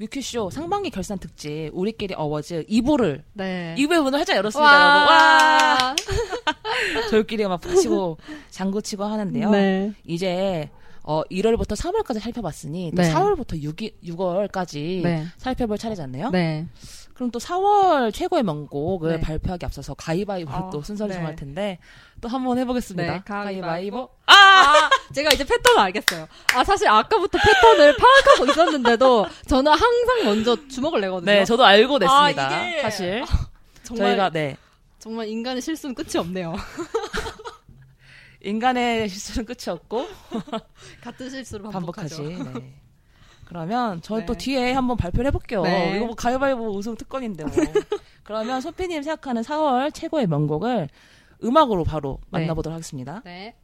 뮤큐쇼 상반기 결산 특집 우리끼리 어워즈 2부를 2부의 문을 활짝 열었습니다. 와~ 저희끼리 막 붙이고 장구치고 하는데요. 네. 이제 1월부터 3월까지 살펴봤으니 또 4월부터 6월까지 살펴볼 차례잖아요. 네. 그럼 또 4월 최고의 명곡을 발표하기 앞서서 가위바위보 또 순서를 정할 텐데 또 한번 해보겠습니다. 네, 가위바위보. 제가 이제 패턴을 알겠어요. 사실 아까부터 패턴을 파악하고 있었는데도 저는 항상 먼저 주먹을 내거든요. 네, 저도 알고 냈습니다. 이게... 사실 정말, 저희가 정말 인간의 실수는 끝이 없네요. 인간의 실수는 끝이 없고 같은 실수로 반복하죠. 네. 그러면 저희 또 뒤에 한번 발표를 해볼게요. 이거 뭐 가위바위보 우승 특권인데 뭐. 그러면 소피님 생각하는 4월 최고의 명곡을 음악으로 바로 만나보도록 하겠습니다. 네.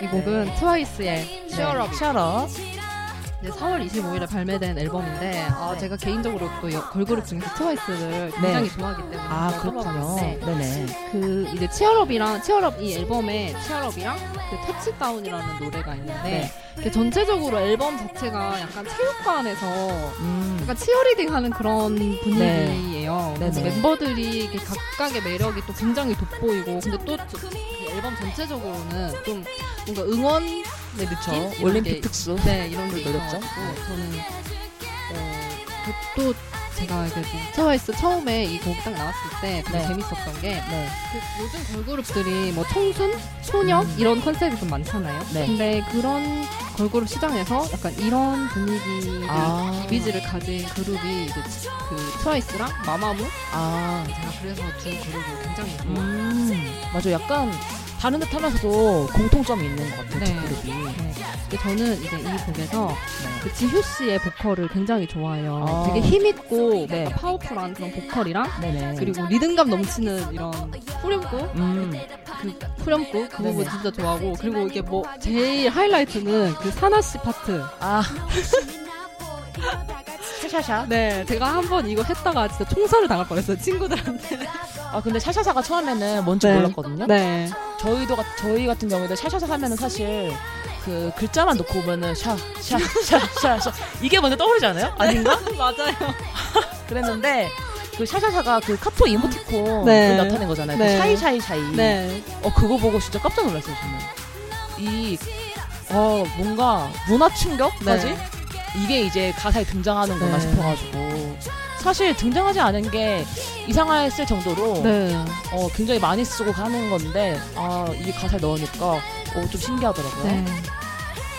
이 곡은 트와이스의 Cheer Up. 4월 25일에 발매된 앨범인데 제가 개인적으로 또 걸그룹 중에서 트와이스를 굉장히 좋아하기 때문에 그렇군요. 네네. 그 이제 치얼업 이 앨범에 치얼업이랑 그 터치다운이라는 노래가 있는데 전체적으로 앨범 자체가 약간 체육관에서 약간 치어리딩하는 그런 분위기예요. 멤버들이 이렇게 각각의 매력이 또 굉장히 돋보이고 근데 또 앨범 전체적으로는 좀 뭔가 응원 느낌? 올림픽 특수 이런 걸 노렸죠. 저는 또 제가 트와이스 처음에 이 곡 딱 나왔을 때 되게 재밌었던 게 그 요즘 걸그룹들이 뭐 청순, 소녀 이런 컨셉이 좀 많잖아요. 근데 그런 걸그룹 시장에서 약간 이런 분위기 이미지를 가진 그룹이 이제 그 트와이스랑 마마무 제가 그래서 두 그룹이 굉장히 맞아 약간 다른 듯 하면서도 공통점이 있는 것 같아요, 두 그룹이. 저는 이제 이 곡에서 그 지효 씨의 보컬을 굉장히 좋아해요. 되게 힘있고 약간 파워풀한 그런 보컬이랑 그리고 리듬감 넘치는 이런 후렴구 그 부분 진짜 좋아하고 그리고 이게 뭐 제일 하이라이트는 그 사나 씨 파트. 샤샤샤. 제가 한번 이거 했다가 진짜 총살을 당할 뻔했어요, 친구들한테. 근데 샤샤샤가 처음에는 뭔지 몰랐거든요. 저희 같은 경우에도 샤샤샤 하면은 사실 그 글자만 놓고 보면은 샤샤샤샤 이게 먼저 떠오르지 않아요? 아닌가? 맞아요. 그랬는데 그 샤샤샤가 그 카톡 이모티콘을 나타낸 거잖아요. 그 샤이샤이샤이. 그거 보고 진짜 깜짝 놀랐어요, 정말. 뭔가 문화 충격까지? 이게 이제 가사에 등장하는구나 싶어가지고 사실 등장하지 않은 게 이상했을 정도로 굉장히 많이 쓰고 가는 건데 이 가사에 넣으니까 좀 신기하더라고요.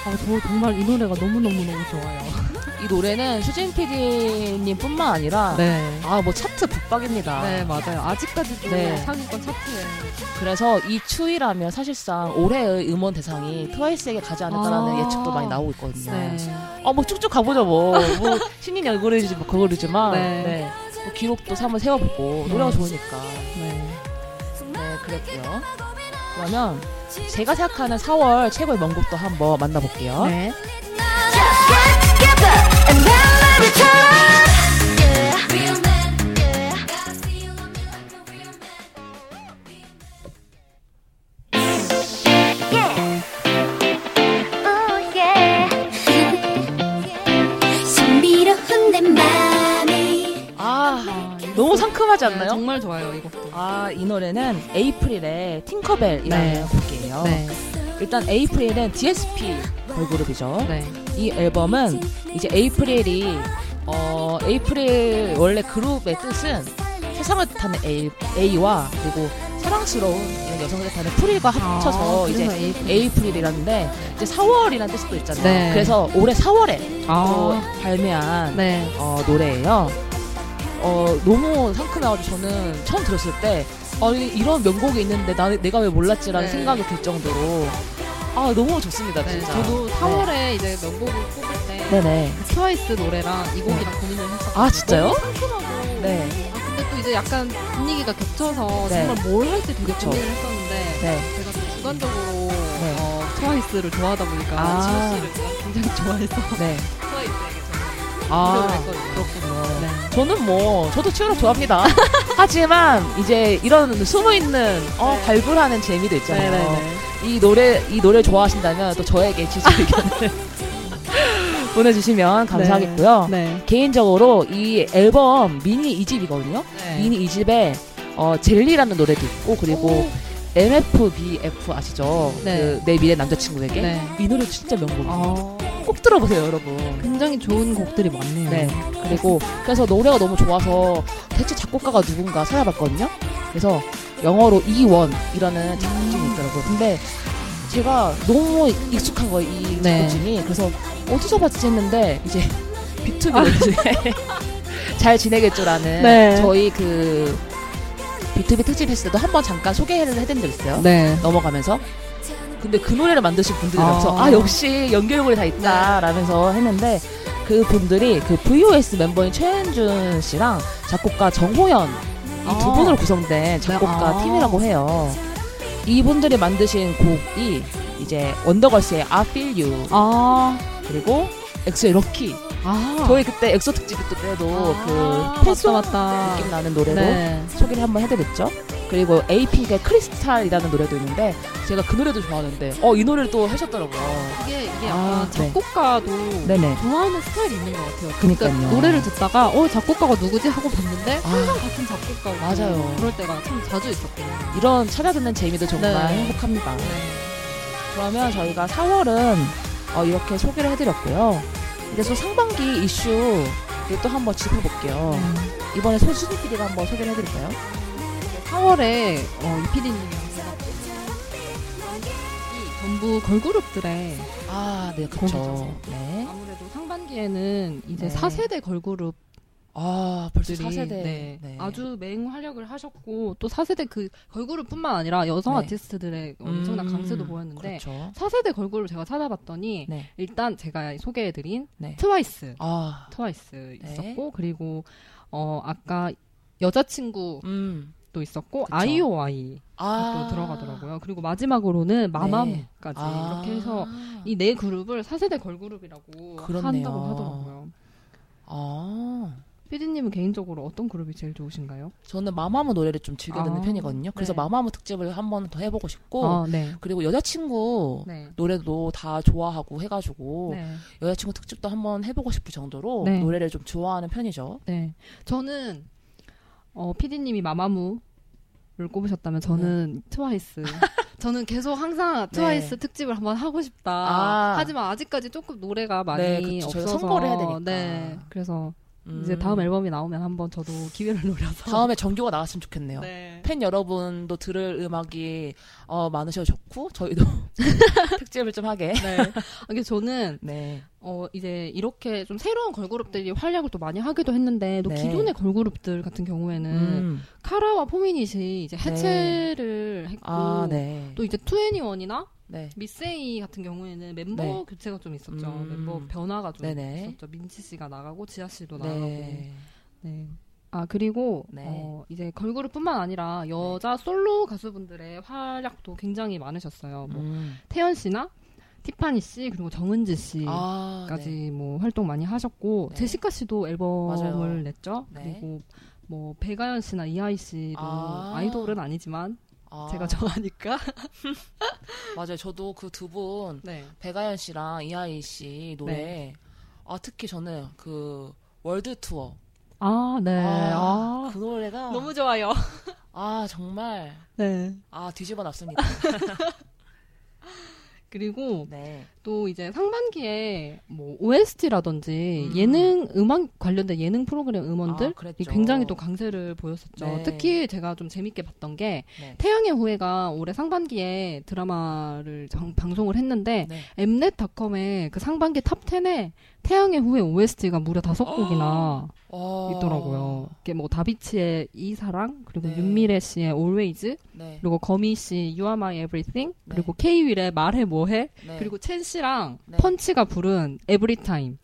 저 정말 이 노래가 너무너무너무 좋아요. 이 노래는 수진 PD님 뿐만 아니라 뭐 차트 북박입니다. 네, 맞아요. 아직까지도 상위권 차트에. 그래서 이 추위라면 사실상 올해의 음원 대상이 트와이스에게 가지 않을까라는 예측도 많이 나오고 있거든요. 뭐 쭉쭉 가보죠 뭐 신인 얼굴이지 뭐 그거리지만 뭐 기록도 한번 세워보고 노래가 좋으니까. 그랬고요. 그러면 제가 생각하는 4월 최고의 명곡도 한번 만나볼게요. 너무 상큼하지 않나요? 정말 좋아요, 이것도. 이 노래는 에이프릴의 팅커벨이라는 곡이에요. 일단 에이프릴은 DSP 걸그룹이죠. 이 앨범은 이제 에이프릴이 에이프릴 원래 그룹의 뜻은 세상을 뜻하는 A와 그리고 사랑스러운 이런 여성을 뜻하는 프릴과 합쳐서 이제 에이프릴이라는데 이제 4월이라는 뜻도 있잖아요. 그래서 올해 4월에 발매한 노래예요. 너무 상큼해가지고 저는 처음 들었을 때 이런 명곡이 있는데 내가 왜 몰랐지라는 생각이 들 정도로 너무 좋습니다. 진짜. 저도 4월에 이제 명곡을 뽑을 때 그 트와이스 노래랑 이 곡이랑 고민을 했었어요. 진짜요? 상큼하고 근데 또 이제 약간 분위기가 겹쳐서 정말 뭘 할지 되게 고민을 했었는데 제가 또 주관적으로 트와이스를 좋아하다 보니까 지효 씨를 굉장히 좋아해서 트와이스에게 저는 노래를 했거든요. 그렇군요. 저는 뭐 저도 치유를 좋아합니다. 하지만 이제 이런 숨어있는 네. 발굴하는 재미도 있잖아요. 네네네. 이 노래 좋아하신다면 또 저에게 지지 의견을 보내주시면 감사하겠고요. 네. 네. 개인적으로 이 앨범 미니 2집이거든요. 네. 미니 2집에 젤리라는 노래도 있고 그리고 오. MFBF 아시죠? 네. 내 미래 남자친구에게 네. 이 노래 진짜 명곡이에요. 꼭 들어보세요 여러분. 굉장히 좋은 곡들이 많네요. 네. 그리고 그래서 노래가 너무 좋아서 대체 작곡가가 누군가 찾아봤거든요. 그래서 영어로 E1이라는 작곡팀이 있더라고요. 근데 제가 너무 익숙한 거예요 이 작곡팀이. 네. 그래서 어디서 봤지 했는데 이제 비투비 잘 지내길 줄 아는 네. 저희 그 비투비 특집 했을 때도 한번 잠깐 소개를 해드린 적 있어요. 네. 넘어가면서. 근데 그 노래를 만드신 분들이 나서 아 역시 연결고리 다 있다 라면서 했는데 그 분들이 그 V.O.S 멤버인 최현준 씨랑 작곡가 정호연 이 두 분으로 구성된 작곡가 팀이라고 해요. 이분들이 만드신 곡이 이제 원더걸스의 I Feel You 그리고 엑소의 Lucky. 저희 그때 엑소 특집이 또 그래도 그 팬송 느낌 나는 노래로 네. 소개를 한번 해드렸죠. 그리고 에이핑크의 크리스탈이라는 노래도 있는데 제가 그 노래도 좋아하는데 이 노래를 또 하셨더라고요. 이게 작곡가도 네. 좋아하는 스타일이 있는 것 같아요. 그러니까 노래를 듣다가 작곡가가 누구지 하고 봤는데 항상 같은 작곡가고 맞아요. 그럴 때가 참 자주 있었거든요. 이런 찾아듣는 재미도 정말 네. 행복합니다. 네. 그러면 저희가 4월은 이렇게 소개를 해드렸고요. 그래서 상반기 이슈를 또 한번 짚어볼게요. 이번에 소진이 PD가 한번 소개를 해드릴까요? 4월에 이 PD님이 전부 걸그룹들의 네, 그렇죠. 네. 아무래도 상반기에는 이제 네. 4세대 걸그룹 벌써 4세대 네. 네. 아주 맹활약을 하셨고 또 4세대 그 걸그룹뿐만 아니라 여성 네. 아티스트들의 엄청난 강세도 보였는데 그렇죠. 4세대 걸그룹을 제가 찾아봤더니 네. 일단 제가 소개해드린 네. 트와이스 네. 있었고 그리고 아까 여자친구 도 있었고 그쵸. 아이오아이 또 들어가더라고요. 그리고 마지막으로는 마마무까지 네. 이렇게 해서 이 네 그룹을 4세대 걸그룹이라고 그렇네요. 한다고 하더라고요. 피디님은 개인적으로 어떤 그룹이 제일 좋으신가요? 저는 마마무 노래를 좀 즐겨 듣는 편이거든요. 그래서 네. 마마무 특집을 한 번 더 해보고 싶고 네. 그리고 여자친구 네. 노래도 다 좋아하고 해가지고 네. 여자친구 특집도 한번 해보고 싶을 정도로 네. 노래를 좀 좋아하는 편이죠. 네, 저는 피디님이 마마무를 꼽으셨다면 저는 트와이스. 저는 계속 항상 트와이스 네. 특집을 한번 하고 싶다. 하지만 아직까지 조금 노래가 많이 없어서 선거를 해야 되니까. 네, 그래서 이제 다음 앨범이 나오면 한번 저도 기회를 노려서 다음에 정규가 나왔으면 좋겠네요. 네. 팬 여러분도 들을 음악이 많으셔서 좋고 저희도 특집을 좀 하게. 네. 저는 이제 이렇게 좀 새로운 걸그룹들이 활약을 또 많이 하기도 했는데 또 기존의 걸그룹들 같은 경우에는 카라와 포미닛이 이제 해체를 했고 또 이제 2NE1이나 네. 미세이 같은 경우에는 멤버 교체가 좀 있었죠. 멤버 변화가 좀 네네. 있었죠. 민치 씨가 나가고 지아 씨도 나가고. 네. 그리고 이제 걸그룹뿐만 아니라 여자 솔로 가수분들의 활약도 굉장히 많으셨어요. 뭐 태연 씨나 티파니 씨 그리고 정은지 씨까지 네. 뭐 활동 많이 하셨고 제시카 씨도 앨범을 맞아요. 냈죠. 네. 그리고 뭐 배가연 씨나 이하이 씨도 아이돌은 아니지만. 제가 좋아하니까 맞아요. 저도 그 두 분 네. 배가연 씨랑 이하이 씨 노래 네. 특히 저는 그 월드 투어 그 노래가 너무 좋아요. 정말 네. 뒤집어 놨습니다. 그리고 네. 또 이제 상반기에 뭐 OST라든지 예능 음악 관련된 예능 프로그램 음원들 굉장히 또 강세를 보였었죠. 네. 특히 제가 좀 재밌게 봤던 게 태양의 후예가 올해 상반기에 드라마를 방송을 했는데 엠넷닷컴의 그 상반기 탑 10에 태양의 후예 OST가 무려 5곡이나 있더라고요. 이게 뭐 다비치의 이 사랑, 그리고 윤미래 씨의 Always, 그리고 거미 씨 You are my everything, 그리고 K-윌의 말해 뭐해, 그리고 첸 씨랑 펀치가 부른 Everytime.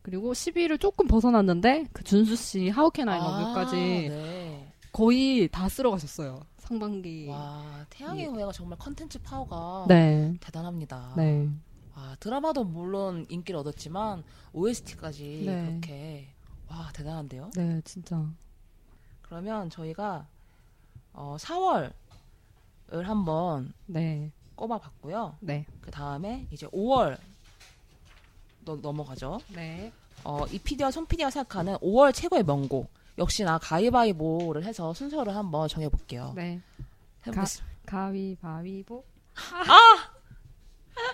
그리고 10위를 조금 벗어났는데 그 준수 씨 How can I love까지 거의 다 쓸어가셨어요. 상반기. 와, 태양의 후예가 정말 컨텐츠 파워가 대단합니다. 네. 드라마도 물론 인기를 얻었지만 OST까지 그렇게 대단한데요. 네, 진짜. 그러면 저희가 4월을 한번 네. 꼽아봤고요. 네. 그 다음에 이제 5월 넘어가죠. 네. 이 PD와 손 PD가 생각하는 5월 최고의 명곡. 역시나 가위바위보를 해서 순서를 한번 정해볼게요. 네. 가위바위보. 아!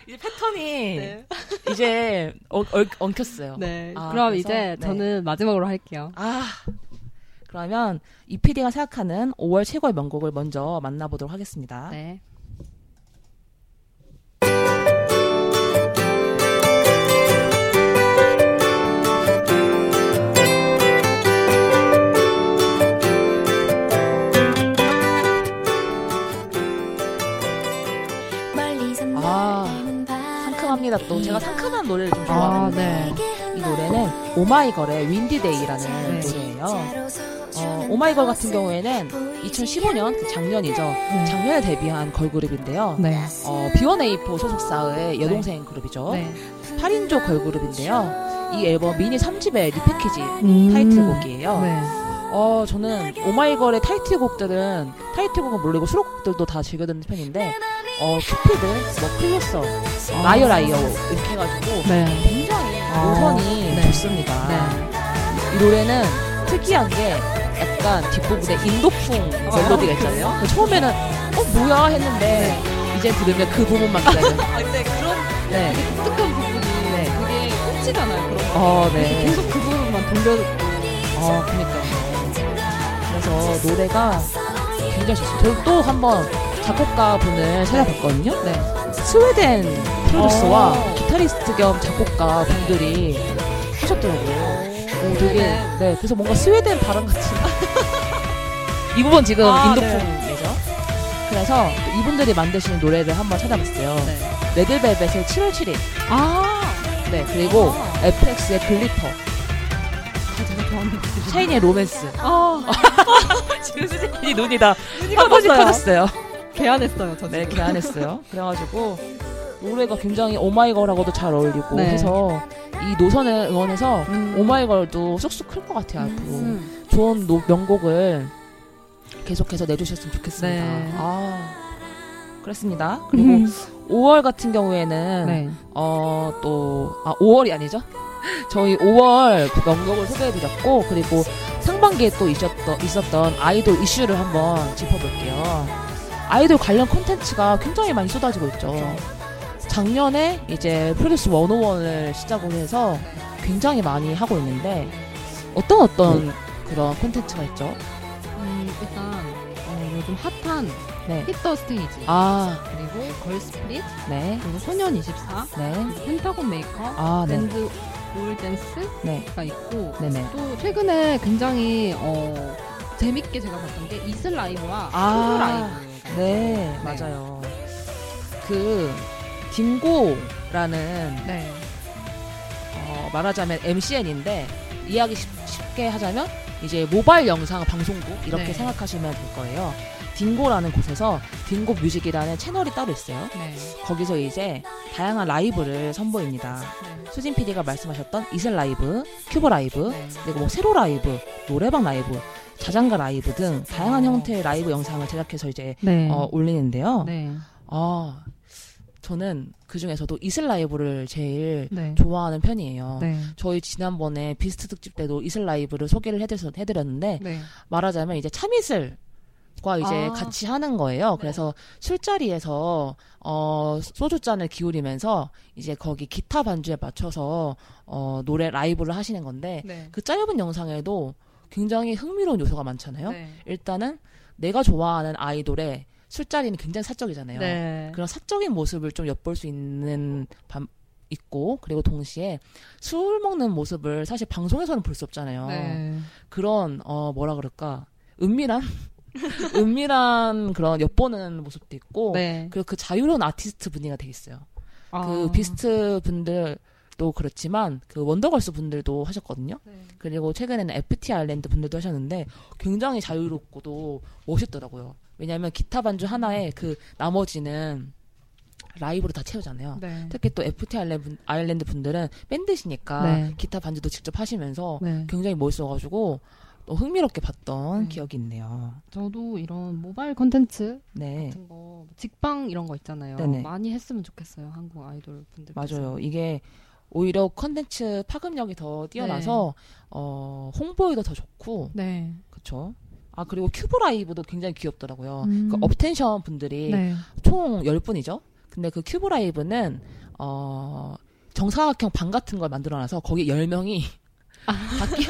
이제 패턴이 네. 이제 엉켰어요. 네. 아, 그럼 그래서, 이제 네. 저는 마지막으로 할게요. 아. 그러면 이 PD가 생각하는 5월 최고의 명곡을 먼저 만나보도록 하겠습니다. 네. 또 제가 상큼한 노래를 좀 좋아하는데 네. 이 노래는 오마이걸의 윈디데이라는 네. 노래예요. 오마이걸 같은 경우에는 2015년, 작년이죠. 작년에 데뷔한 걸그룹인데요. 네. B1A4 소속사의 여동생 네. 그룹이죠. 네. 8인조 걸그룹인데요. 이 앨범 미니 3집의 리패키지 타이틀곡이에요. 네. 저는 오마이걸의 타이틀곡은 모르고 수록곡들도 다 즐겨 듣는 편인데 스피드, 클리어선, 라이어라이어 이렇게 해가지고 네. 굉장히 노선이 네. 좋습니다. 네. 이 노래는 특이한 게 약간 뒷부분에 인도풍 멜로디가 있잖아요. 처음에는 뭐야 했는데 네. 이제 들으면 그 부분만 기다려요. 아, 근데 그런 네. 되게 독특한 부분이 네. 되게 꽂히잖아요. 그런 거. 네. 계속 그 부분만 돌려듣고 그러니까요. 그래서 노래가 굉장히 좋습니다. 또 한번 작곡가 분을 찾아봤거든요. 네. 스웨덴 프로듀서와 기타리스트 겸 작곡가 분들이 하셨더라고요. 되게, 네. 그래서 뭔가 스웨덴 발음 같은. 이 부분 지금 인도풍이죠. 네. 그래서 이분들이 만드시는 노래를 한번 찾아봤어요. 네. 레드벨벳의 7월 7일. 아. 네. 그리고 FX의 글리터. 샤이니의 로맨스. 아. 지금 수진이 눈이다. 한 번씩 터졌어요. 개안했어요, 저 네, 개안했어요. 그래가지고 노래가 굉장히 오마이걸하고도 잘 어울리고 네. 해서 이 노선을 응원해서 오마이걸도 쑥쑥 클 것 같아요. 앞으로 좋은 명곡을 계속해서 내주셨으면 좋겠습니다. 네. 아, 그렇습니다. 그리고 5월 같은 경우에는 네. 5월이 아니죠? 저희 5월 명곡을 소개해드렸고 그리고 상반기에 또 있었던 아이돌 이슈를 한번 짚어볼게요. 아이돌 관련 콘텐츠가 굉장히 많이 쏟아지고 있죠. 작년에 이제 프로듀스 101을 시작으로 해서 굉장히 많이 하고 있는데 어떤 그런 콘텐츠가 있죠? 일단 요즘 핫한 네. 히터 스테이지 그리고 걸스플릿 네. 그리고 소년24 네. 펜타곤 메이커 밴드 올댄스가 네. 있고 네네. 또 최근에 굉장히 재밌게 제가 봤던 게 이슬라이브와 소울라이브 네, 맞아요. 그 딩고라는 네. 말하자면 MCN인데 이야기 쉽게 하자면 이제 모바일 영상 방송국 이렇게 네. 생각하시면 될 거예요. 딩고라는 곳에서 딩고 뮤직이라는 채널이 따로 있어요. 네. 거기서 이제 다양한 라이브를 선보입니다. 네. 수진 PD가 말씀하셨던 이슬 라이브, 큐브 라이브, 네. 그리고 뭐 세로 라이브, 노래방 라이브 자장가 라이브 등 다양한 형태의 라이브 영상을 제작해서 이제 네. 올리는데요. 네. 저는 그 중에서도 이슬 라이브를 제일 네. 좋아하는 편이에요. 네. 저희 지난번에 비스트 특집 때도 이슬 라이브를 소개를 해드렸는데 네. 말하자면 이제 참이슬과 이제 같이 하는 거예요. 그래서 네. 술자리에서 소주잔을 기울이면서 이제 거기 기타 반주에 맞춰서 노래 라이브를 하시는 건데 네. 그 짧은 영상에도 굉장히 흥미로운 요소가 많잖아요. 네. 일단은 내가 좋아하는 아이돌의 술자리는 굉장히 사적이잖아요. 네. 그런 사적인 모습을 좀 엿볼 수 있는 있고 그리고 동시에 술 먹는 모습을 사실 방송에서는 볼 수 없잖아요. 네. 그런 뭐라 그럴까 은밀한 그런 엿보는 모습도 있고 네. 그리고 그 자유로운 아티스트 분위기가 되게 있어요. 그 비스트 분들 또 그렇지만 그 원더걸스 분들도 하셨거든요. 네. 그리고 최근에는 FT 아일랜드 분들도 하셨는데 굉장히 자유롭고도 멋있더라고요. 왜냐하면 기타 반주 하나에 그 나머지는 라이브로 다 채우잖아요. 네. 특히 또 FT 아일랜드 분들은 밴드시니까 네. 기타 반주도 직접 하시면서 네. 굉장히 멋있어가지고 흥미롭게 봤던 기억이 있네요. 저도 이런 모바일 콘텐츠 네. 같은 거 직방 이런 거 있잖아요. 네네. 많이 했으면 좋겠어요. 한국 아이돌 분들. 맞아요. 이게 오히려 콘텐츠 파급력이 더 뛰어나서 네. 홍보에도 더 좋고 네. 그렇죠. 아 그리고 큐브 라이브도 굉장히 귀엽더라고요. 그 업텐션 분들이 네. 총 10분이죠. 근데 그 큐브 라이브는 정사각형 방 같은 걸 만들어놔서 거기 10명이 밖에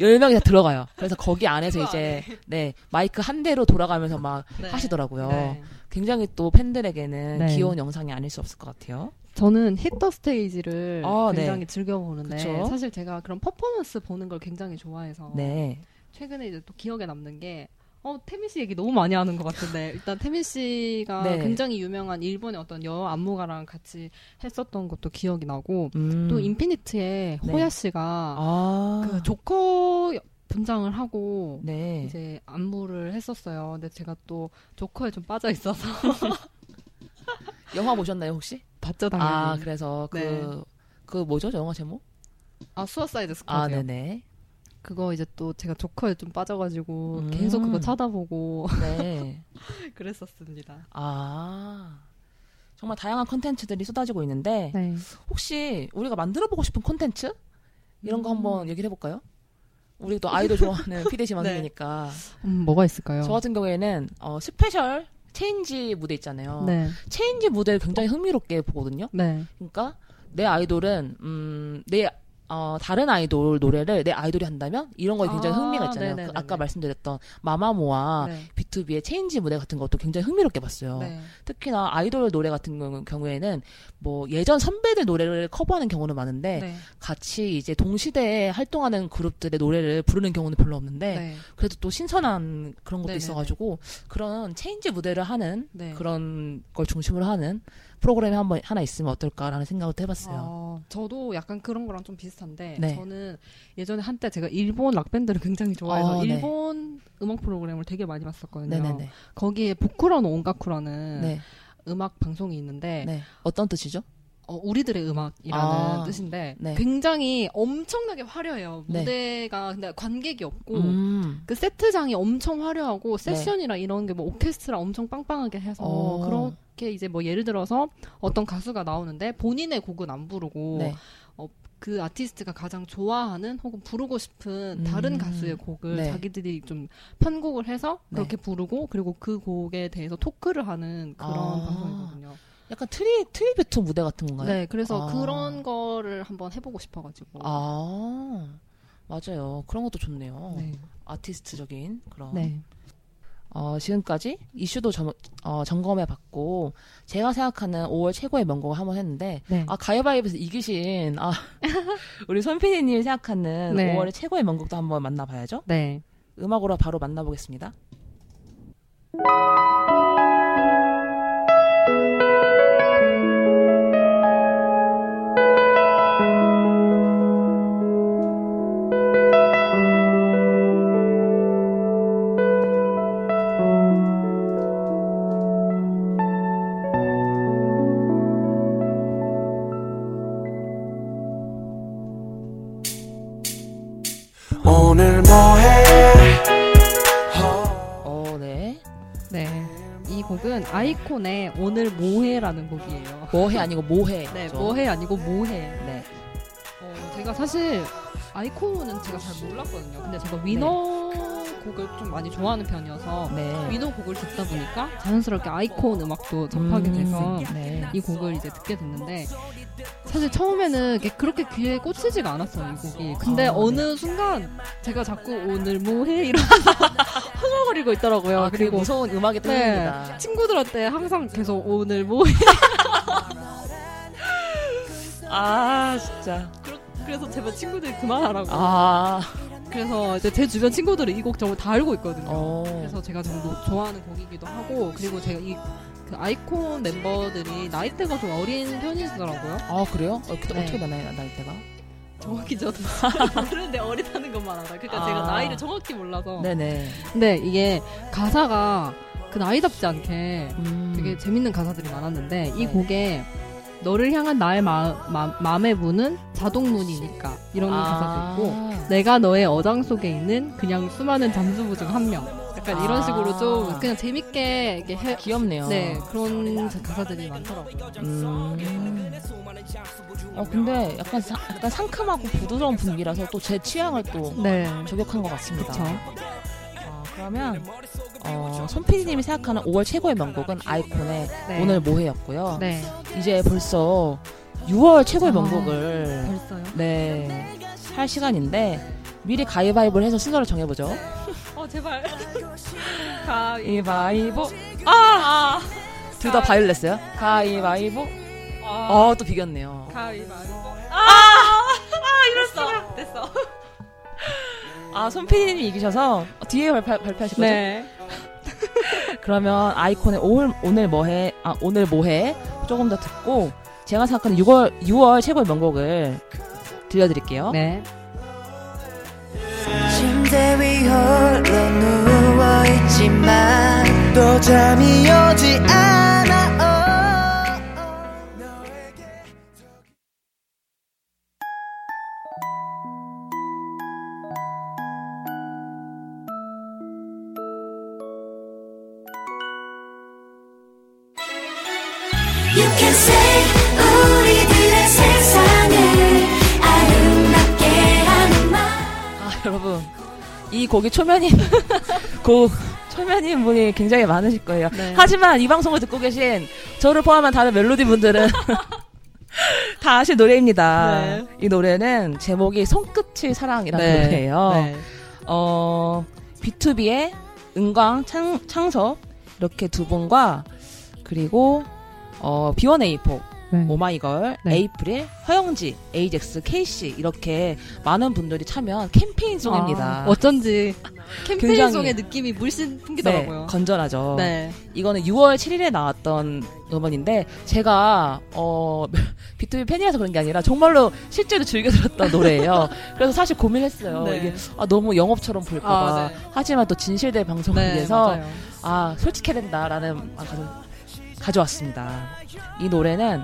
10명이 다 들어가요. 그래서 거기 안에서 이제 네 마이크 한 대로 돌아가면서 막 네. 하시더라고요. 네. 굉장히 또 팬들에게는 네. 귀여운 영상이 아닐 수 없을 것 같아요. 저는 히터 스테이지를 굉장히 네. 즐겨보는데 그쵸? 사실 제가 그런 퍼포먼스 보는 걸 굉장히 좋아해서 네. 최근에 이제 또 기억에 남는 게 태민 씨 얘기 너무 많이 하는 것 같은데 일단 태민 씨가 네. 굉장히 유명한 일본의 어떤 여우 안무가랑 같이 했었던 것도 기억이 나고 또 인피니트의 호야 네. 씨가 아. 그 조커 분장을 하고 네. 이제 안무를 했었어요. 근데 제가 또 조커에 좀 빠져 있어서 영화 보셨나요 혹시? 봤죠 당연히. 아 그래서 그 뭐죠 영화 제목? 아 수어사이드 스쿼드요. 아 네네. 그거 이제 또 제가 조커에 좀 빠져가지고 계속 그거 찾아보고 네. 그랬었습니다. 아 정말 다양한 콘텐츠들이 쏟아지고 있는데 네. 혹시 우리가 만들어보고 싶은 콘텐츠? 이런 거 한번 얘기를 해볼까요? 우리 또 아이돌 좋아하는 피디시 만드니까 네. 뭐가 있을까요? 저 같은 경우에는 스페셜 체인지 무대 있잖아요. 네. 체인지 무대를 굉장히 흥미롭게 보거든요. 네. 그러니까 내 아이돌은 다른 아이돌 노래를 내 아이돌이 한다면 이런 거에 굉장히 흥미가 있잖아요. 그 아까 말씀드렸던 마마무와 네. 비투비의 체인지 무대 같은 것도 굉장히 흥미롭게 봤어요. 네. 특히나 아이돌 노래 같은 경우에는 뭐 예전 선배들 노래를 커버하는 경우는 많은데 네. 같이 이제 동시대에 활동하는 그룹들의 노래를 부르는 경우는 별로 없는데 네. 그래도 또 신선한 그런 것도 네네네. 있어가지고 그런 체인지 무대를 하는 네. 그런 걸 중심으로 하는 프로그램이 하나 있으면 어떨까라는 생각을 해봤어요. 저도 약간 그런 거랑 좀 비슷한데 네. 저는 예전에 한때 제가 일본 락밴드를 굉장히 좋아해서 일본 네. 음악 프로그램을 되게 많이 봤었거든요. 네네네. 거기에 보쿠로 노 온가쿠라는 네. 음악 방송이 있는데 네. 어떤 뜻이죠? 우리들의 음악이라는 뜻인데 네. 굉장히 엄청나게 화려해요. 무대가 네. 근데 관객이 없고 그 세트장이 엄청 화려하고 세션이나 네. 이런 게 뭐 오케스트라 엄청 빵빵하게 해서 그렇게 이제 뭐 예를 들어서 어떤 가수가 나오는데 본인의 곡은 안 부르고 네. 그 아티스트가 가장 좋아하는 혹은 부르고 싶은 다른 가수의 곡을 네. 자기들이 좀 편곡을 해서 그렇게 네. 부르고 그리고 그 곡에 대해서 토크를 하는 그런 방송이거든요. 약간 트리뷰트 무대 같은 건가요? 네, 그래서 그런 거를 한번 해보고 싶어가지고. 맞아요. 그런 것도 좋네요. 네. 아티스트적인 그런. 네. 지금까지 이슈도 점검해봤고 제가 생각하는 5월 최고의 명곡을 한번 했는데 네. 가위바위보에서 이기신 우리 손피디님이 생각하는 네. 5월의 최고의 명곡도 한번 만나봐야죠. 네. 음악으로 바로 만나보겠습니다. 오늘 뭐해? 네. 이 곡은 아이콘의 오늘 뭐해라는 곡이에요. 뭐해 아니고 뭐해. 네, 그렇죠? 뭐해 아니고 뭐해. 네. 제가 사실 아이콘은 제가 잘 몰랐거든요. 근데 제가 위너 곡을 좀 많이 좋아하는 편이어서 네. 위너 곡을 듣다 보니까 자연스럽게 아이콘 음악도 접하게 돼서 네. 이 곡을 이제 듣게 됐는데 사실 처음에는 그렇게 귀에 꽂히지가 않았어요, 이 곡이. 근데 어느 네. 순간 제가 자꾸 오늘 뭐해? 이러면서 흥얼거리고 있더라고요. 그리고 무서운 음악이 들립니다. 네, 친구들한테 항상 계속 오늘 뭐해? 진짜. 그래서 제발 친구들 그만하라고. 그래서 이제 제 주변 친구들은 이 곡 정말 다 알고 있거든요. 그래서 제가 정말 좋아하는 곡이기도 하고 그리고 제가 그 아이콘 멤버들이 나이대가 좀 어린 편이시더라고요. 아 그래요? 네. 어떻게 되나요 나이대가? 정확히 저도 모르는데 어리다는 것만 알아요. 그러니까 제가 나이를 정확히 몰라서. 네네. 근데 이게 가사가 그 나이답지 않게 되게 재밌는 가사들이 많았는데 이 곡에 너를 향한 나의 마음의 문은 자동문이니까 이런 가사도 있고 내가 너의 어장 속에 있는 그냥 수많은 잠수부 중 한 명 약간 이런 식으로 좀 그냥 재밌게 이렇게 귀엽네요. 네, 그런 가사들이 많더라고요. 근데 약간 상큼하고 부드러운 분위기라서 또 제 취향을 또 저격한 것 같습니다. 그쵸? 그러면 손PD님이 생각하는 5월 최고의 명곡은 아이콘의 오늘 뭐해였고요. 네. 이제 벌써 6월 최고의 명곡을 벌써요? 네, 할 시간인데 미리 가위바위보를 해서 순서를 정해보죠. 제발. 가위바위보. 둘 다 바이올렛어요? 가위바위보. 또 비겼네요. 가위바위보. 이랬어. 됐어. 손PD님이 이기셔서 뒤에 발표하실 거죠? 네. 그러면 아이콘의 오늘 뭐해 조금 더 듣고 제가 생각하는 6월 최고의 명곡을 들려드릴게요. 네. 침대 위 홀로 누워있지만 또 잠이 오지 않아. You can say 우리들의 세상을 아름답게 하는 말. 여러분, 이 곡이 초면인 분이 굉장히 많으실 거예요. 네. 하지만 이 방송을 듣고 계신 저를 포함한 다른 멜로디 분들은 다 아실 노래입니다. 네. 이 노래는 제목이 손끝이 사랑이라는 노래예요. 네. 비투비의 은광, 창섭 이렇게 두 분과 그리고 B1A4, 오마이걸, 에이프릴, 허영지, 에이젝스, KC 이렇게 많은 분들이 참여한 캠페인송입니다. 어쩐지 캠페인송의 느낌이 물씬 풍기더라고요. 네, 건전하죠. 네. 이거는 6월 7일에 나왔던 음원인데 제가 B2B 팬이라서 그런 게 아니라 정말로 실제로 즐겨 들었던 노래예요. 그래서 사실 고민했어요. 네. 이게 너무 영업처럼 볼까봐. 하지만 또 진실된 방송을 위해서 솔직해야 된다라는 가져왔습니다. 이 노래는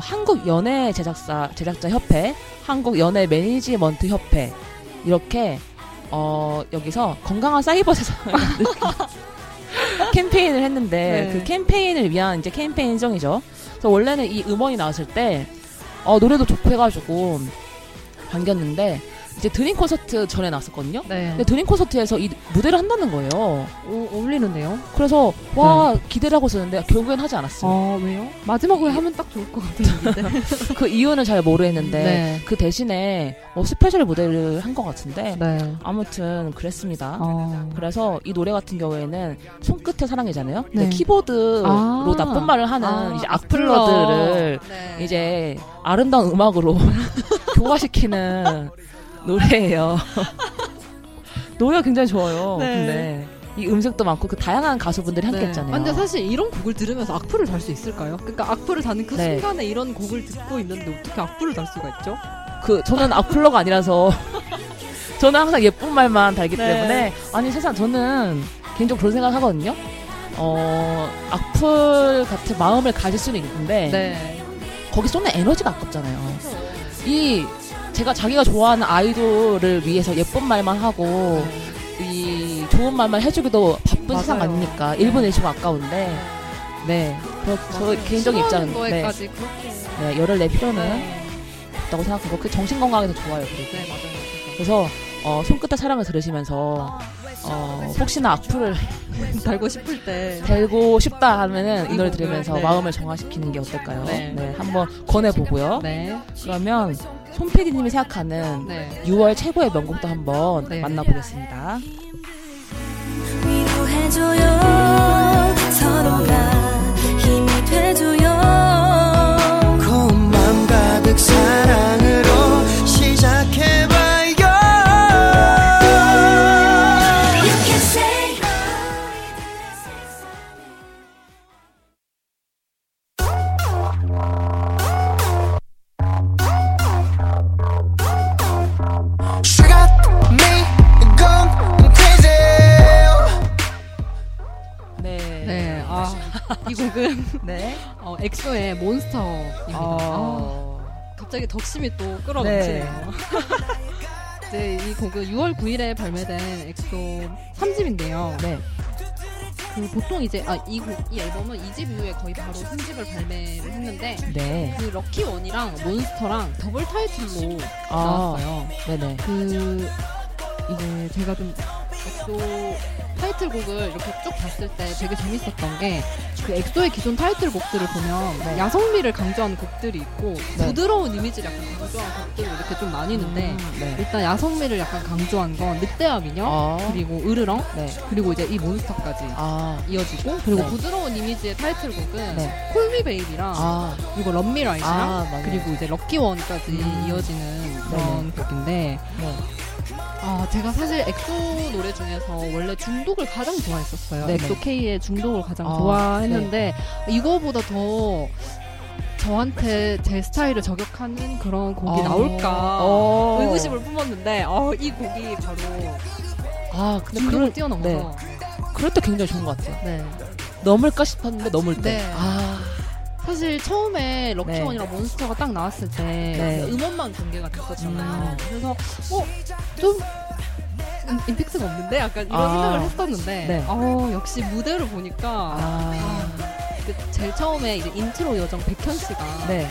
한국 연예 제작자 협회, 한국 연예 매니지먼트 협회 이렇게 여기서 건강한 사이버 세상을 캠페인을 했는데 그 캠페인을 위한 이제 캠페인송이죠. 그래서 원래는 이 음원이 나왔을 때 노래도 좋고 해가지고 반겼는데 이제 드림 콘서트 전에 나왔었거든요. 네. 근데 드림 콘서트에서 이 무대를 한다는 거예요. 어울리는데요. 그래서 기대를 하고 있었는데 결국엔 하지 않았어요. 왜요? 마지막으로 하면 딱 좋을 것 같은데. 그 이유는 잘 모르겠는데 그 대신에 스페셜 무대를 한 것 같은데 아무튼 그랬습니다. 그래서 이 노래 같은 경우에는 손끝의 사랑이잖아요. 네. 키보드로 나쁜 말을 하는 이제 악플러들을 이제 아름다운 음악으로 교화시키는 노래예요. 노래가 굉장히 좋아요. 근데 이 음색도 많고 그 다양한 가수분들이 함께 했잖아요. 근데 사실 이런 곡을 들으면서 악플을 달 수 있을까요? 그러니까 악플을 다는 그 순간에 이런 곡을 듣고 있는데 어떻게 악플을 달 수가 있죠? 저는 악플러가 아니라서 저는 항상 예쁜 말만 달기 때문에 저는 개인적으로 그런 생각을 하거든요. 악플 같은 마음을 가질 수는 있는데 거기 쏟는 에너지가 아깝잖아요. 제가 자기가 좋아하는 아이돌을 위해서 예쁜 말만 하고 이 좋은 말만 해주기도 바쁜 세상 아닙니까? 1분 1초가 아까운데 저 개인적인 입장은 열을 낼 필요는 없다고 생각하고 그 정신건강에도 좋아요. 그리고 그래서 손끝에 사랑을 들으시면서 혹시나 악플을 달고 싶을 때 달고 싶다 하면은 이 노래 들으면서 마음을 정화시키는 게 어떨까요? 한번 권해보고요. 그러면 손PD님이 생각하는 6월 최고의 명곡도 한번 만나보겠습니다. 위로해줘요 서로가 힘이 돼줘요 고마움 가득 사랑으로 시작해봐요. You can say 네. 엑소의 몬스터입니다. 갑자기 덕심이 또 끌어넘치네요. 네. 이제 이 곡은 6월 9일에 발매된 엑소 3집인데요. 네. 그 보통 이제 이 앨범은 2집 이후에 거의 바로 3집을 발매를 했는데 네. 그 럭키원이랑 몬스터랑 더블 타이틀로 나왔어요. 네네. 그 이제 제가 좀 엑소 타이틀곡을 이렇게 쭉 봤을 때 되게 재밌었던 게 그 엑소의 기존 타이틀곡들을 보면 네. 야성미를 강조한 곡들이 있고 네. 부드러운 이미지를 약간 강조한 곡들이 이렇게 좀 나뉘는데 네. 일단 야성미를 약간 강조한 건 늑대와 미녀 그리고 으르렁 네. 그리고 이제 이 몬스터까지 이어지고 그리고 네. 부드러운 이미지의 타이틀곡은 네. 콜미베이비랑 그리고 럼미라이시랑 그리고 이제 럭키원까지 이어지는 그런 네. 곡인데 네. 제가 사실 엑소 노래 중에서 원래 중독을 가장 좋아했었어요. 네, 엑소 K의 중독을 가장 좋아했는데 네. 이거보다 더 저한테 제 스타일을 저격하는 그런 곡이 나올까 의구심을 품었는데 이 곡이 바로 근데 중독을 뛰어넘어서 네. 그럴 때 굉장히 좋은 것 같아요. 네. 넘을까 싶었는데 넘을 때 네. 사실 처음에 럭키원이랑 네. 몬스터가 딱 나왔을 때 네. 음원만 공개가 됐었잖아요. 그래서 좀 임팩트가 없는데 약간 이런 생각을 했었는데 네. 역시 무대를 보니까 제일 처음에 이제 인트로 여정 백현 씨가 네.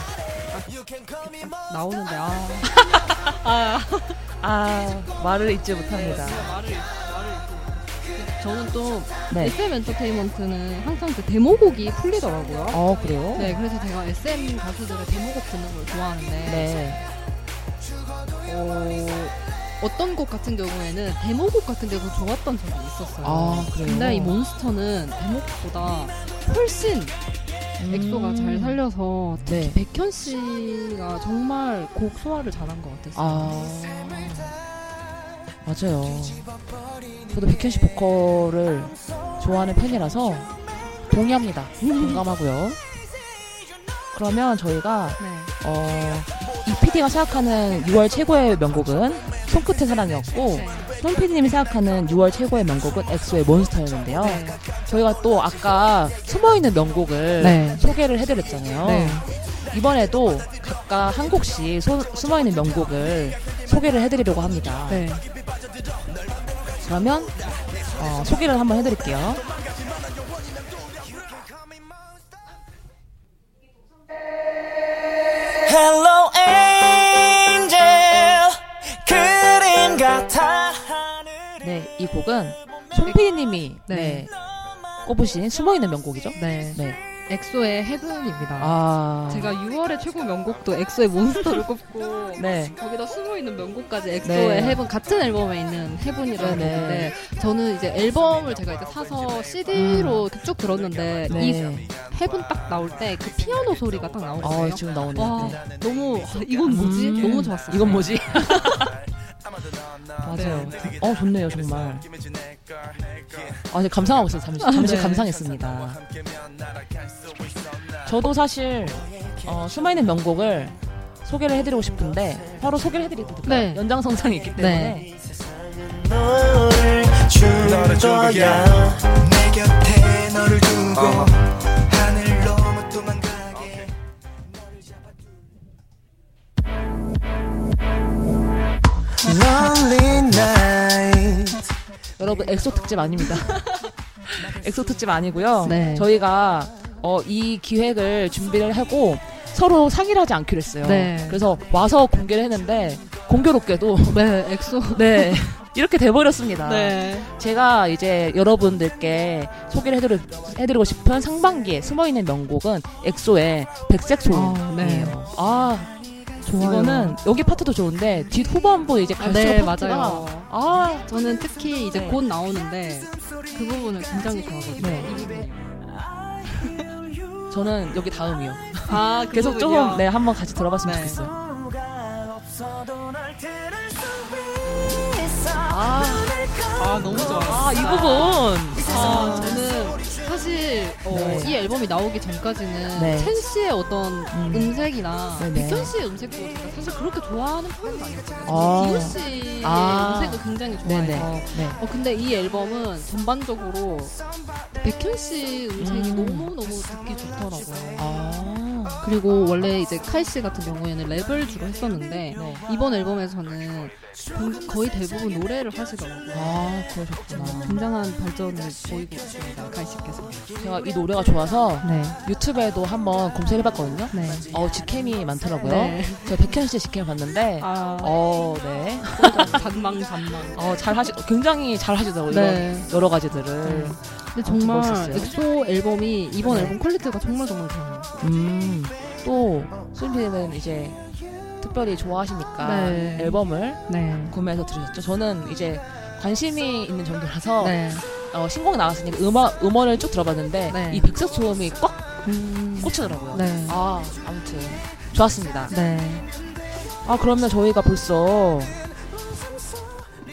나오는데 말을 잊지 못합니다. 네, 저는 또 네. SM 엔터테인먼트는 항상 그 데모곡이 풀리더라고요. 그래요? 네, 그래서 제가 SM 가수들의 데모곡 듣는 걸 좋아하는데 네. 어떤 곡 같은 경우에는 데모곡 같은 데도 좋았던 적이 있었어요. 그래요? 근데 이 몬스터는 데모곡보다 훨씬 엑소가 잘 살려서 특히 네. 백현 씨가 정말 곡 소화를 잘한 것 같았어요. 맞아요. 저도 백현 씨 보컬을 좋아하는 팬이라서 동의합니다. 공감하고요. 그러면 저희가 네. 이 PD가 생각하는 6월 최고의 명곡은 손끝의 사랑이었고 네. 손 PD님이 생각하는 6월 최고의 명곡은 엑소의 몬스터였는데요. 네. 저희가 또 아까 숨어있는 명곡을 네. 소개를 해드렸잖아요. 네. 이번에도 각각 한 곡씩 숨어있는 명곡을 소개를 해드리려고 합니다. 네. 그러면 소개를 한번 해드릴게요. Hello Angel 그림 같아 하늘을. 네, 이 곡은 송피디님이 네. 꼽으신 숨어있는 명곡이죠. 네. 네. 엑소의 헤븐입니다. 제가 6월의 최고 명곡도 엑소의 몬스터를 꼽고 네. 거기다 숨어있는 명곡까지 엑소의 네. 헤븐 같은 앨범에 있는 헤븐이라는 건데 네. 저는 이제 앨범을 제가 이제 사서 CD로 쭉 들었는데 네. 이 헤븐 딱 나올 때 그 피아노 소리가 딱 나오거든요. 지금 나오네요. 네. 너무 이건 뭐지? 너무 좋았어요. 이건 뭐지? 맞아요. 네. 좋네요 정말. 감상하고 있어요. 잠시 네. 감상했습니다. 저도 사실 숨어있는 명곡을 소개를 해드리고 싶은데 바로 소개를 해드릴게요. 네. 연장선상이 있기 때문에 너를 줄 거야 내 곁에 너를 두고 하늘 너무 도망가게 너를 잡아줄 Lonely night. 여러분 엑소 특집 아닙니다. 엑소 특집 아니고요. 네. 저희가 이 기획을 준비를 하고 서로 상의를 하지 않기로 했어요. 네. 그래서 와서 공개를 했는데 공교롭게도 네, 엑소 네 이렇게 돼버렸습니다. 네. 제가 이제 여러분들께 소개를 해드리고 싶은 상반기에 숨어있는 명곡은 엑소의 백색 소음이에요. 네. 좋아요. 이거는 여기 파트도 좋은데 뒷 후반부 이제 갈수록 네, 파트가 맞아요. 저는 특히 이제 네. 곧 나오는데 그 부분을 굉장히 좋아하거든요. 네. 저는 여기 다음이요. 그 계속 부분이요? 조금 한번 같이 들어봤으면 네. 좋겠어요. 너무 좋아. 이 부분. 저는 사실 이 앨범이 나오기 전까지는 첸씨의 어떤 음색이나 백현씨의 음색도 제가 사실 그렇게 좋아하는 편은 아니었거든요. 디유씨의 음색을 굉장히 좋아해요. 근데 이 앨범은 전반적으로 백현씨 음색이 너무너무 듣기 좋더라고요. 그리고 원래 이제 카이씨 같은 경우에는 랩을 주로 했었는데 이번 앨범에서는 거의 대부분 노래를 하시더라고요. 아, 그러셨구나. 굉장한 발전을 보이고 있습니다, 카이씨께서. 제가 이 노래가 좋아서 유튜브에도 한번 검색해봤거든요. 직캠이 많더라고요. 제가 백현씨 직캠을 봤는데 잔망. 굉장히 잘 하시더라고요. 이런 여러 가지들을. 근데 정말 엑소 앨범이 이번 앨범 퀄리티가 정말 좋아요. 또 솔피는 이제 특별히 좋아하시니까 앨범을 구매해서 들으셨죠. 저는 이제 관심이 있는 정도라서 신곡이 나왔으니까 음원을 쭉 들어봤는데 이 백색 소음이 꽉 꽂히더라고요. 아무튼 좋았습니다. 그러면 저희가 벌써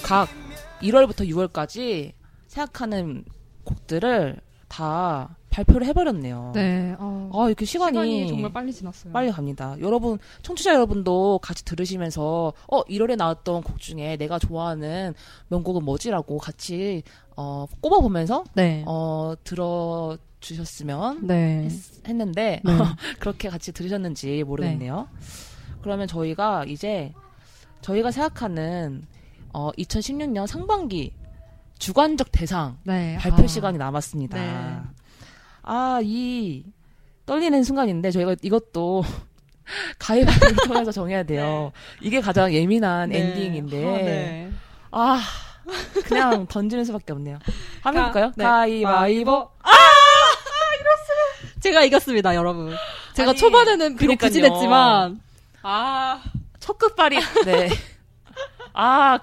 각 1월부터 6월까지 생각하는 곡들을 다 발표를 해버렸네요. 이렇게 시간이 정말 빨리 지났어요. 빨리 갑니다. 여러분, 청취자 여러분도 같이 들으시면서 1월에 나왔던 곡 중에 내가 좋아하는 명곡은 뭐지라고 같이 꼽아보면서 들어주셨으면 했는데 그렇게 같이 들으셨는지 모르겠네요. 그러면 저희가 이제 저희가 생각하는 2016년 상반기 주관적 대상 발표 시간이 남았습니다. 이 떨리는 순간인데 저희가 이것도 가위바위보를 통해서 정해야 돼요. 이게 가장 예민한 엔딩인데 그냥 던지는 수밖에 없네요. 한번 해볼까요? 가위바위보. 이랬어요. 제가 이겼습니다, 여러분. 제가 초반에는 비록 부진했지만 첫 끝발이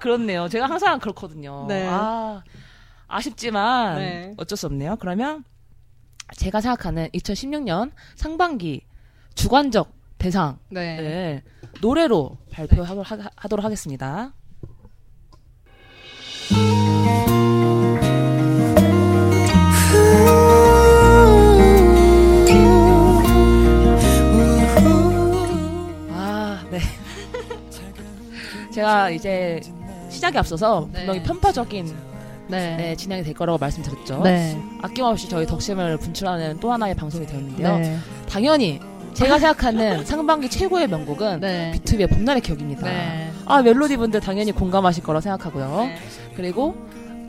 그렇네요. 제가 항상 그렇거든요. 아쉽지만 어쩔 수 없네요. 그러면 제가 생각하는 2016년 상반기 주관적 대상을 노래로 발표하도록 하겠습니다. 제가 이제 시작에 앞서서 분명히 편파적인 진행이 될 거라고 말씀드렸죠. 아낌없이 저희 덕심을 분출하는 또 하나의 방송이 되었는데요. 당연히 제가 생각하는 상반기 최고의 명곡은 비투비의 봄날의 기억입니다. 멜로디 분들 당연히 공감하실 거라 생각하고요. 그리고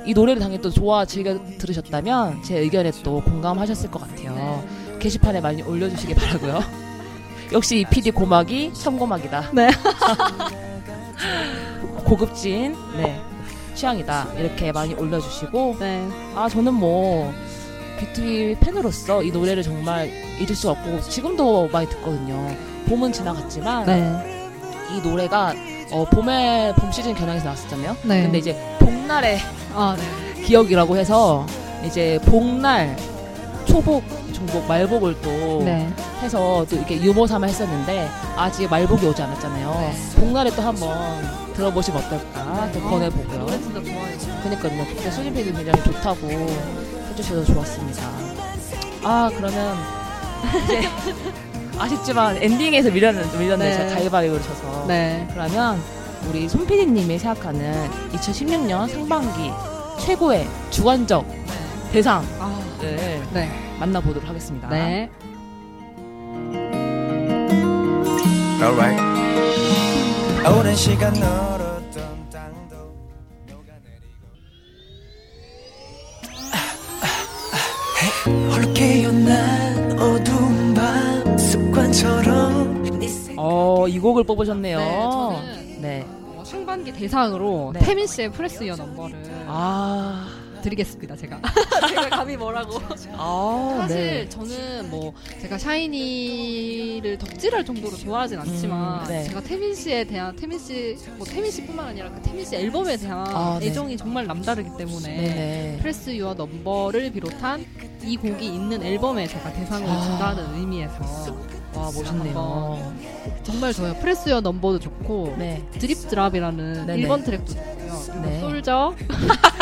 이 노래를 당연히 또 즐겨 들으셨다면 제 의견에 또 공감하셨을 것 같아요. 게시판에 많이 올려주시길 바라고요. 역시 이 PD 고막이 참고막이다. 고급진 취향이다 이렇게 많이 올려주시고 저는 비투비 팬으로서 이 노래를 정말 잊을 수 없고 지금도 많이 듣거든요. 봄은 지나갔지만 이 노래가 봄 시즌 겨냥해서 나왔었잖아요. 근데 이제 봄날의 기억이라고 해서 이제 봄날 초복 중복 말복을 또 해서 또 이렇게 유머 삼아 했었는데 아직 말복이 오지 않았잖아요. 봄날에 또 한번 들어보시면 어떨까 또 권해보고요. 노래 진짜 좋아해요. 그니까요. 그때 수진피도 굉장히 좋다고 해주셔서 좋았습니다. 그러면 이제 아쉽지만 엔딩에서 밀렸네요. 제가 가위바위보를 쳐서. 그러면 우리 손피디님이 생각하는 2016년 상반기 최고의 주관적 대상을 만나보도록 하겠습니다. Alright. 오랜 시간 널었던 땅도 녹아내리고 홀로 깨어난 어두운 밤 습관처럼 이 곡을 뽑으셨네요. 저는 상반기 대상으로 태민 씨의 프레스 이어 넘버를 드리겠습니다. 제가 감히 뭐라고. 사실 저는 제가 샤이니를 덕질할 정도로 좋아하진 않지만 제가 태민 씨뿐만 아니라 그 태민 씨 앨범에 대한 애정이 정말 남다르기 때문에 프레스 유어 넘버를 비롯한 이 곡이 있는 앨범에 제가 대상을 준다는 의미에서 멋있네요. 정말 좋아요. 프레스 유어 넘버도 좋고 드립 드랍이라는 1번 트랙도 좋고요. 그리고 네. 솔저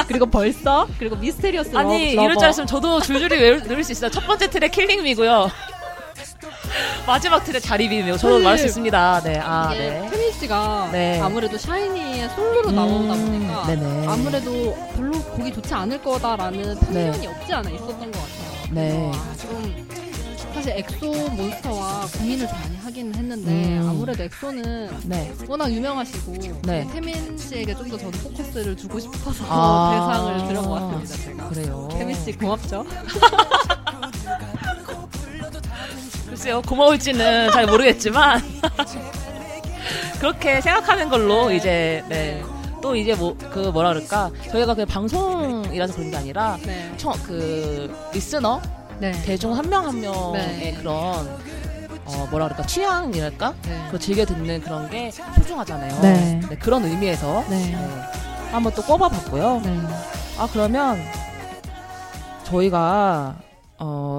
그리고 벌써 그리고 미스테리어스 아니 러버. 이럴 줄 알았으면 저도 줄줄이 외울 수 있어요. 첫 번째 트랙 킬링미고요. 마지막 트랙 자리비며 저도 말할 수 있습니다. 네, 아, 네. 태민 씨가 네. 아무래도 샤이니의 솔로로 나오다 보니까 네네. 아무래도 별로 보기 좋지 않을 거다라는 편견이 네. 없지 않아 있었던 것 같아요. 네. 좀 사실 엑소 몬스터와 고민을 많이 하긴 했는데 아무래도 엑소는 네. 워낙 유명하시고 네. 태민 씨에게 좀 더 저는 포커스를 주고 싶어서 아~ 대상을 드린 것 같습니다. 제가. 그래요. 태민 씨 고맙죠. 글쎄요, 고마울지는 잘 모르겠지만 그렇게 생각하는 걸로 이제 네. 또 이제 뭐 그 뭐라 그럴까 저희가 그냥 방송이라서 그런 게 아니라 네. 그 리스너 네. 대중 한 명 한 명의 네. 그런 뭐라 그럴까 취향이랄까 네. 그 즐겨 듣는 그런 게 소중하잖아요. 네. 네, 그런 의미에서 네. 한번 또 꼽아봤고요. 네. 아 그러면 저희가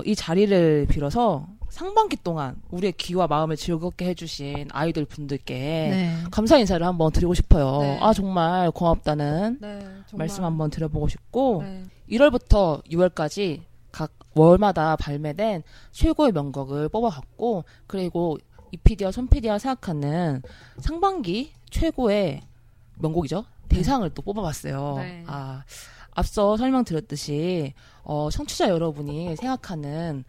이 자리를 빌어서. 상반기 동안 우리의 귀와 마음을 즐겁게 해주신 아이돌 분들께 네. 감사 인사를 한번 드리고 싶어요. 네. 아 정말 고맙다는 네, 정말. 말씀 한번 드려보고 싶고 1월부터 6월까지 각 월마다 발매된 최고의 명곡을 뽑아갔고 그리고 이피디와 손피디와 생각하는 상반기 최고의 명곡이죠. 대상을 또 뽑아봤어요. 네. 아 앞서 설명드렸듯이 청취자 여러분이 생각하는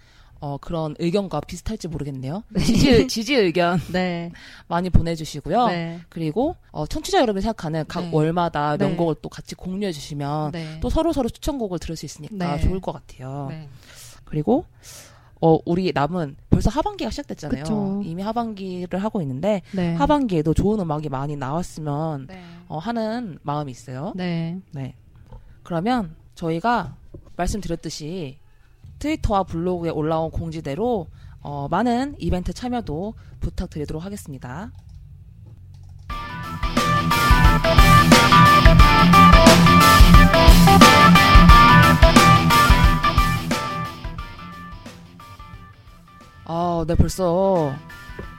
그런 의견과 비슷할지 모르겠네요. 지지 의견 네. 많이 보내주시고요. 네. 그리고 청취자 여러분이 생각하는 각 네. 월마다 명곡을 네. 또 같이 공유해 주시면 네. 또 서로서로 추천곡을 들을 수 있으니까 네. 좋을 것 같아요. 네. 그리고 우리 남은 벌써 하반기가 시작됐잖아요. 그쵸. 이미 하반기를 하고 있는데 네. 하반기에도 좋은 음악이 많이 나왔으면 네. 하는 마음이 있어요. 네. 네. 그러면 저희가 말씀드렸듯이 트위터와 블로그에 올라온 공지대로 많은 이벤트 참여도 부탁드리도록 하겠습니다. 네, 벌써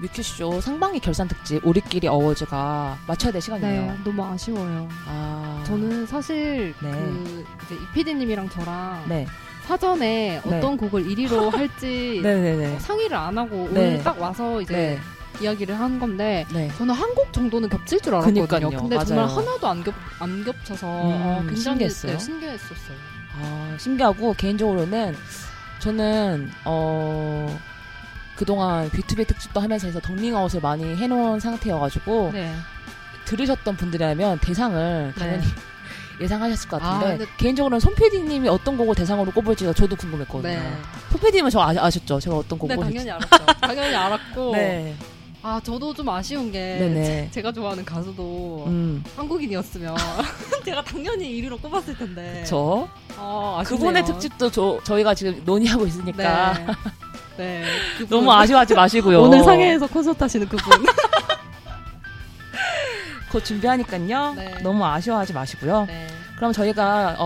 뮤큐쇼 상반기 결산 특집 우리끼리 어워즈가 맞춰야 될 시간이네요. 네, 너무 아쉬워요. 아... 저는 사실 네. 이제 이피디님이랑 저랑 네. 사전에 어떤 네. 곡을 1위로 할지 상의를 안 하고 오늘 네. 딱 와서 이제 네. 이야기를 한 건데 네. 저는 한 곡 정도는 겹칠 줄 알았거든요. 그러니까요. 근데 맞아요. 정말 하나도 안 겹쳐서 굉장히 신기했어요. 네, 신기했었어요. 아, 신기하고 개인적으로는 저는 그동안 비투비 특집도 하면서 해서 덕밍아웃을 많이 해놓은 상태여가지고 네. 들으셨던 분들이라면 대상을 당연히 네. 예상하셨을 것 같은데 개인적으로는 손PD님이 어떤 곡을 대상으로 꼽을지가 저도 궁금했거든요. 네. 손PD님은 저 아셨죠? 제가 어떤 곡을 꼽을지. 네, 당연히 알았죠. 당연히 알았고 네. 아 저도 좀 아쉬운 게 제가 좋아하는 가수도 한국인이었으면 제가 당연히 1위로 꼽았을 텐데 그쵸? 그분의 특집도 저희가 지금 논의하고 있으니까 네. 네, 그분. 너무 아쉬워하지 마시고요. 오늘 상해에서 콘서트 하시는 그분 곧 준비하니까요. 네. 너무 아쉬워하지 마시고요. 네. 그럼 저희가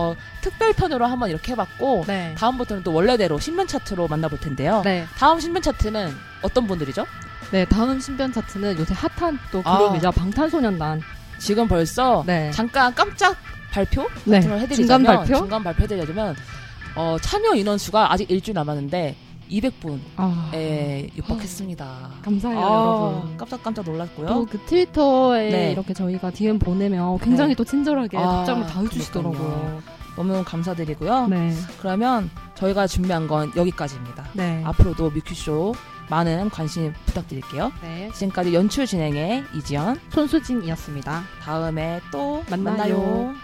특별편으로 한번 이렇게 해봤고 네. 다음부터는 또 원래대로 신변 차트로 만나볼 텐데요. 네. 다음 신변 차트는 어떤 분들이죠? 네, 다음 신변 차트는 요새 핫한 또 그룹이자 방탄소년단. 지금 벌써 네. 잠깐 깜짝 발표 같은 걸 해드리자면 중간 발표 해드리자면 참여 인원수가 아직 일주일 남았는데 200분에 육박했습니다. 감사해요, 여러분. 깜짝깜짝 놀랐고요. 또 그 트위터에 네. 이렇게 저희가 DM 보내면 굉장히 네. 또 친절하게 답장을 다 해주시더라고요. 너무 감사드리고요. 네. 그러면 저희가 준비한 건 여기까지입니다. 네. 앞으로도 뮤큐쇼 많은 관심 부탁드릴게요. 네. 지금까지 연출 진행의 이지연, 손수진이었습니다. 다음에 또 만나요.